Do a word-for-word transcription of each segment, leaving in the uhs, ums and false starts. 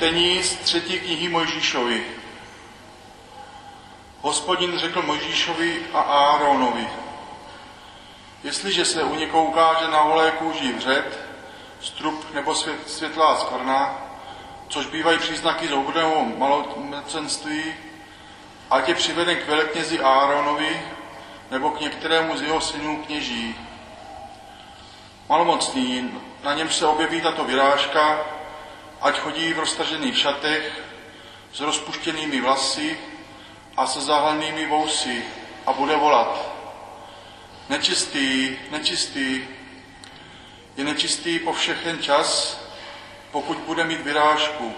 Čtení z třetí knihy Mojžíšovi. Hospodin řekl Mojžíšovi a Áronovi: Jestliže se u někoho ukáže na holé kůži vřet, strup nebo světlá skvrna, což bývají příznaky zhoubného malocenství, ať je přiveden k veleknězi Áronovi nebo k některému z jeho synů kněží. Malomocný, na něm se objeví tato vyrážka, ať chodí v roztažených šatech, s rozpuštěnými vlasy a se zahalnými vousy a bude volat: Nečistý, nečistý, je nečistý po všechen čas, pokud bude mít vyrážku.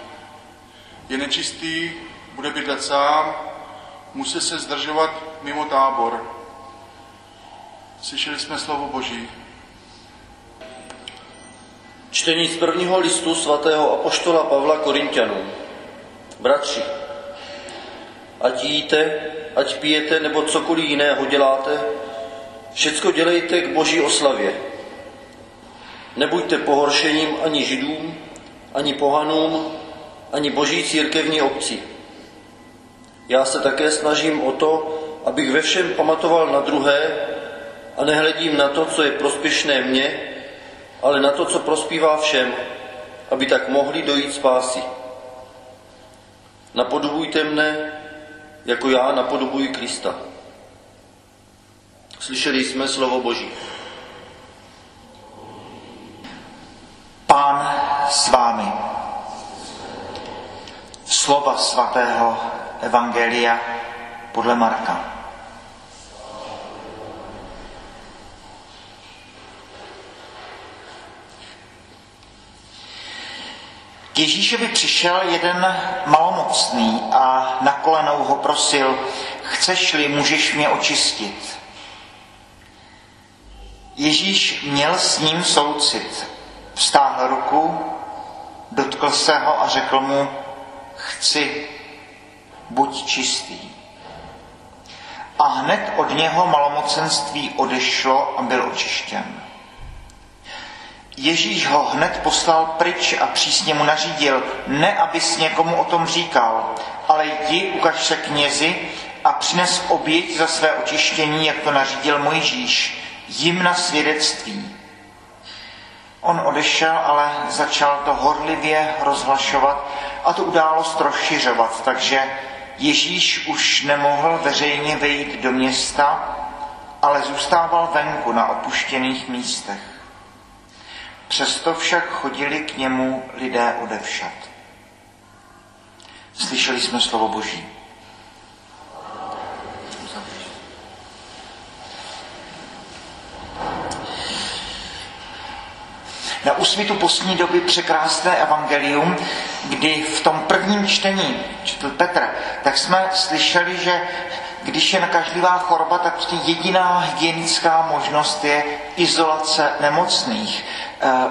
Je nečistý, bude bydlet sám, musí se zdržovat mimo tábor. Slyšeli jsme slovo Boží. Čtení z prvního listu svatého apoštola Pavla Korinťanům. Bratři, ať jíte, ať pijete, nebo cokoliv jiného děláte, všecko dělejte k Boží oslavě. Nebuďte pohoršením ani Židům, ani pohanům, ani Boží církevní obci. Já se také snažím o to, abych ve všem pamatoval na druhé a nehledím na to, co je prospěšné mně, ale na to, co prospívá všem, aby tak mohli dojít spásy. Napodobujte mne, jako já napodobuji Krista. Slyšeli jsme slovo Boží. Pán s vámi. Slova svatého evangelia podle Marka. K Ježíšovi přišel jeden malomocný a na kolenou ho prosil: Chceš-li, můžeš mě očistit. Ježíš měl s ním soucit. Vztáhl ruku, dotkl se ho a řekl mu: Chci, buď čistý. A hned od něho malomocenství odešlo a byl očištěn. Ježíš ho hned poslal pryč a přísně mu nařídil, ne abys někomu o tom říkal, ale jdi, ukaž se knězi a přines oběť za své očištění, jak to nařídil Mojžíš, jim na svědectví. On odešel, ale začal to horlivě rozhlašovat a tu událost rozšiřovat, takže Ježíš už nemohl veřejně vejít do města, ale zůstával venku na opuštěných místech. Přesto však chodili k němu lidé odevšad. Slyšeli jsme slovo Boží. Na úsvitu postní doby překrásné evangelium, kdy v tom prvním čtení četl Petr, tak jsme slyšeli, že když je nakažlivá choroba, tak jediná hygienická možnost je izolace nemocných.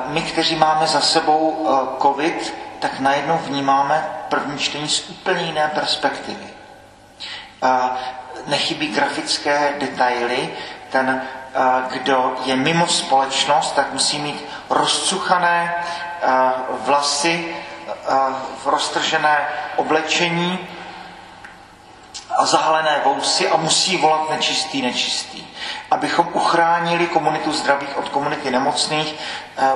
My, kteří máme za sebou covid, tak najednou vnímáme první čtení z úplně jiné perspektivy. Nechybí grafické detaily. Ten, kdo je mimo společnost, tak musí mít rozcuchané vlasy, roztržené oblečení a zahalené vousy a musí volat nečistý, nečistý. Abychom uchránili komunitu zdravých od komunity nemocných,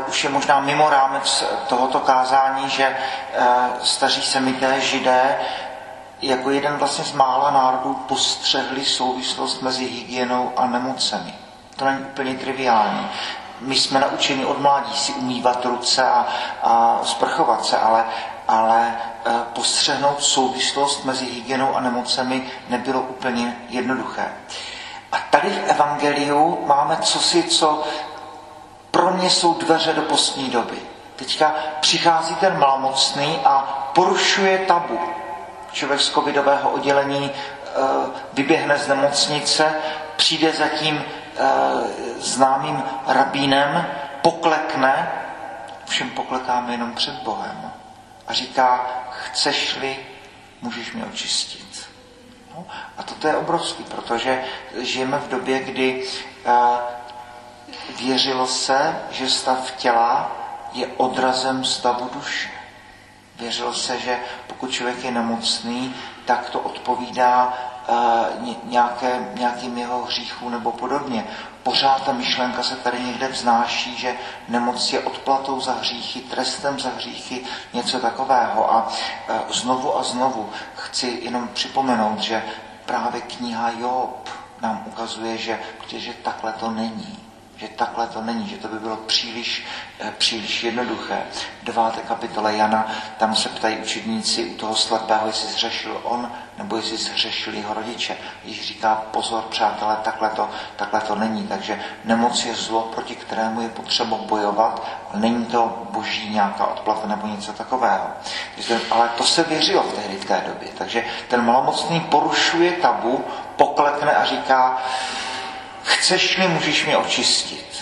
už je možná mimo rámec tohoto kázání, že staří semité Židé jako jeden vlastně z mála národů postřehli souvislost mezi hygienou a nemocemi. To není úplně triviální. My jsme naučeni od mládí si umývat ruce a, a sprchovat se, ale, ale postřehnout souvislost mezi hygienou a nemocemi nebylo úplně jednoduché. A tady v evangeliu máme cosi, co pro mě jsou dveře do postní doby. Teďka přichází ten malomocný a porušuje tabu. Člověk z covidového oddělení vyběhne z nemocnice, přijde za tím známým rabínem, poklekne, všem poklekáme jenom před Bohem, a říká: Chceš-li, můžeš mě očistit. No, a toto je obrovský, protože žijeme v době, kdy věřilo se, že stav těla je odrazem stavu duše. Věřil se, že pokud člověk je nemocný, tak to odpovídá uh, nějaké, nějakým jeho hříchům nebo podobně. Pořád ta myšlenka se tady někde vznáší, že nemoc je odplatou za hříchy, trestem za hříchy, něco takového. A uh, znovu a znovu chci jenom připomenout, že právě kniha Job nám ukazuje, že, že takhle to není. Že takhle to není, že to by bylo příliš, příliš jednoduché. Deváté kapitola Jana, tam se ptají učedníci u toho slepého, jestli zhřešil on, nebo jestli zhřešili jeho rodiče. Ježíš říká, pozor přátelé, takhle to, takhle to není. Takže nemoc je zlo, proti kterému je potřeba bojovat, ale není to boží nějaká odplata nebo něco takového. Ale to se věřilo v tehdy v té době. Takže ten malomocný porušuje tabu, poklekne a říká, chceš-li, můžeš mě očistit.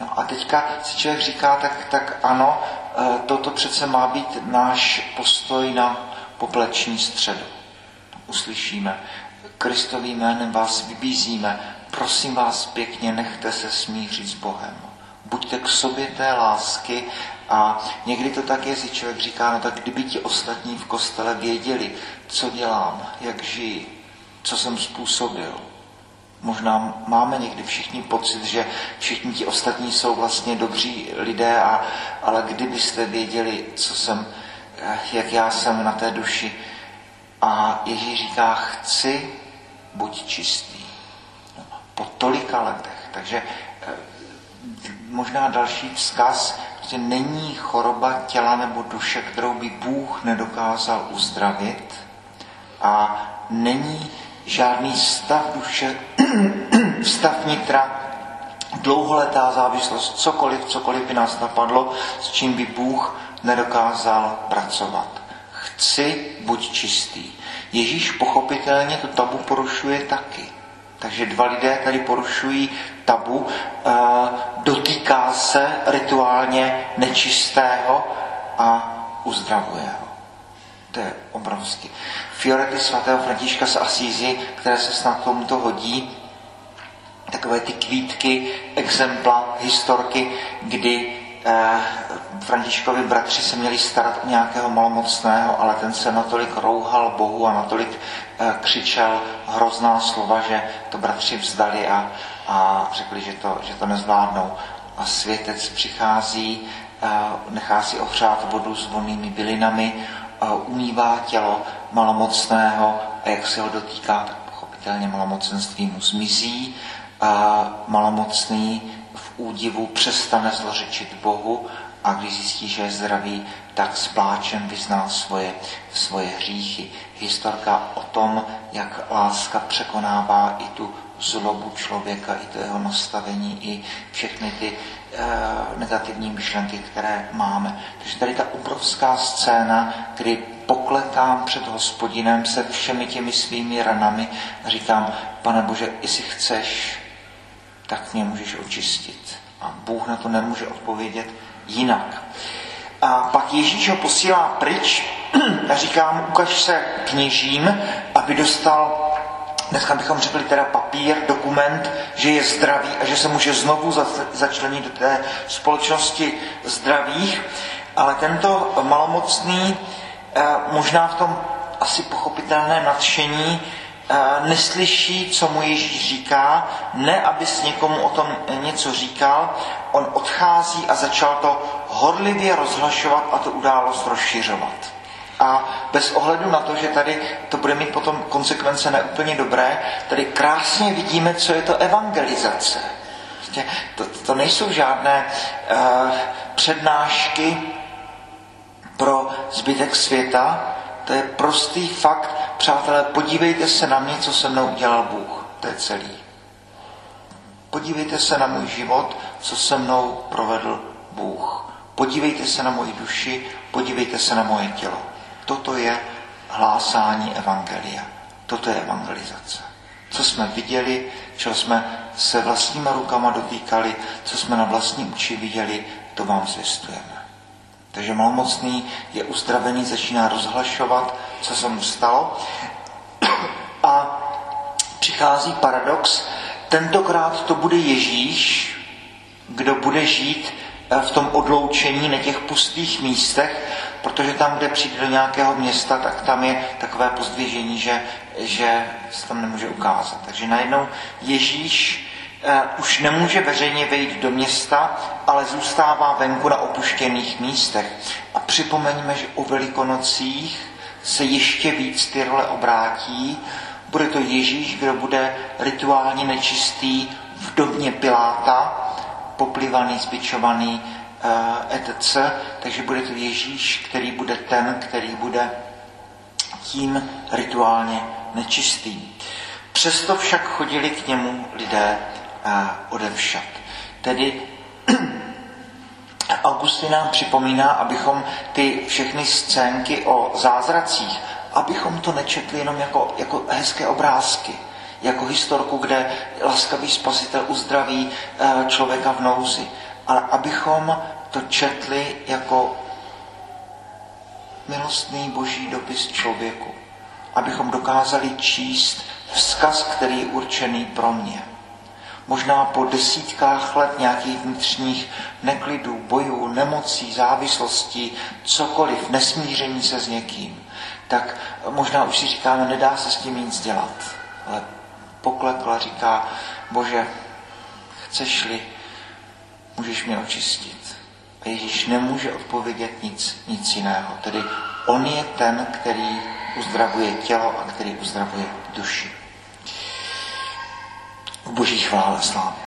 No a teďka si člověk říká, tak, tak ano, toto přece má být náš postoj na popleční středu. Uslyšíme, Kristovým jménem vás vybízíme, prosím vás pěkně, nechte se smířit s Bohem. Buďte k sobě té lásky a někdy to tak je, si člověk říká, no tak kdyby ti ostatní v kostele věděli, co dělám, jak žiji, co jsem způsobil. Možná máme někdy všichni pocit, že všichni ti ostatní jsou vlastně dobří lidé, a, ale kdybyste věděli, co jsem, jak já jsem na té duši. A Ježíš říká, chci, buď čistý. No, po tolika letech. Takže možná další vzkaz, že není choroba těla nebo duše, kterou by Bůh nedokázal uzdravit. A není žádný stav duše, stav nitra, dlouholetá závislost, cokoliv, cokoliv by nás napadlo, s čím by Bůh nedokázal pracovat. Chci, buď čistý. Ježíš pochopitelně to tabu porušuje taky. Takže dva lidé tady porušují tabu, dotýká se rituálně nečistého a uzdravuje ho. To je obrovský. Fiorety svatého Františka z Assisi, které se snad tomuto hodí, takové ty kvítky, exempla, historky, kdy eh, Františkovi bratři se měli starat o nějakého malomocného, ale ten se natolik rouhal Bohu a natolik eh, křičel hrozná slova, že to bratři vzdali a, a řekli, že to, že to nezvládnou. A světec přichází, eh, nechá si ohřát vodu s vonnými bylinami, umývá tělo malomocného a jak se ho dotýká, tak pochopitelně malomocenství mu zmizí. A malomocný v údivu přestane zlořečit Bohu a když zjistí, že je zdravý, tak s pláčem vyzná svoje, svoje hříchy. Historka o tom, jak láska překonává i tu zlobu člověka, i to jeho nastavení, i všechny ty negativní myšlenky, které máme. Takže tady ta obrovská scéna, kdy poklekám před Hospodinem se všemi těmi svými ranami a říkám, Pane Bože, jestli chceš, tak mě můžeš očistit. A Bůh na to nemůže odpovědět jinak. A pak Ježíš ho posílá pryč a říkám, ukaž se kněžím, aby dostal, dneska bychom řekli teda papír, dokument, že je zdravý a že se může znovu začlenit do té společnosti zdravých, ale tento malomocný možná v tom asi pochopitelném nadšení neslyší, co mu Ježíš říká, ne abys někomu o tom něco říkal, on odchází a začal to horlivě rozhlašovat a tu událost rozšiřovat. A bez ohledu na to, že tady to bude mít potom konsekvence neúplně dobré, tady krásně vidíme, co je to evangelizace. To, to nejsou žádné uh, přednášky pro zbytek světa, to je prostý fakt. Přátelé, podívejte se na mě, co se mnou udělal Bůh. To je celý. Podívejte se na můj život, co se mnou provedl Bůh. Podívejte se na moji duši, podívejte se na moje tělo. Toto je hlásání evangelia. Toto je evangelizace. Co jsme viděli, čeho jsme se vlastníma rukama dotýkali, co jsme na vlastní oči viděli, to vám zvěstujeme. Takže malomocný je uzdravený, začíná rozhlašovat, co se mu stalo. A přichází paradox. Tentokrát to bude Ježíš, kdo bude žít v tom odloučení na těch pustých místech, protože tam, kde přijde do nějakého města, tak tam je takové pozdvižení, že, že se tam nemůže ukázat. Takže najednou Ježíš eh, už nemůže veřejně vejít do města, ale zůstává venku na opuštěných místech. A připomeňme, že o Velikonocích se ještě víc ty role obrátí. Bude to Ježíš, kdo bude rituálně nečistý v době Piláta, poplivaný, zbičovaný, et cetera. Takže bude to Ježíš, který bude ten, který bude tím rituálně nečistý. Přesto však chodili k němu lidé odevšad. Tedy Augustin nám připomíná, abychom ty všechny scénky o zázracích, abychom to nečetli jenom jako, jako hezké obrázky, jako historku, kde laskavý spasitel uzdraví člověka v nouzi. Ale abychom to četli jako milostný boží dopis člověku. Abychom dokázali číst vzkaz, který je určený pro mě. Možná po desítkách let nějakých vnitřních neklidů, bojů, nemocí, závislostí, cokoliv, nesmíření se s někým, tak možná už si říkáme, nedá se s tím nic dělat. Ale poklekla, říká, Bože, chceš-li, můžeš mě očistit. A Ježíš nemůže odpovědět nic, nic jiného. Tedy on je ten, který uzdravuje tělo a který uzdravuje duši. V boží chvále slávě.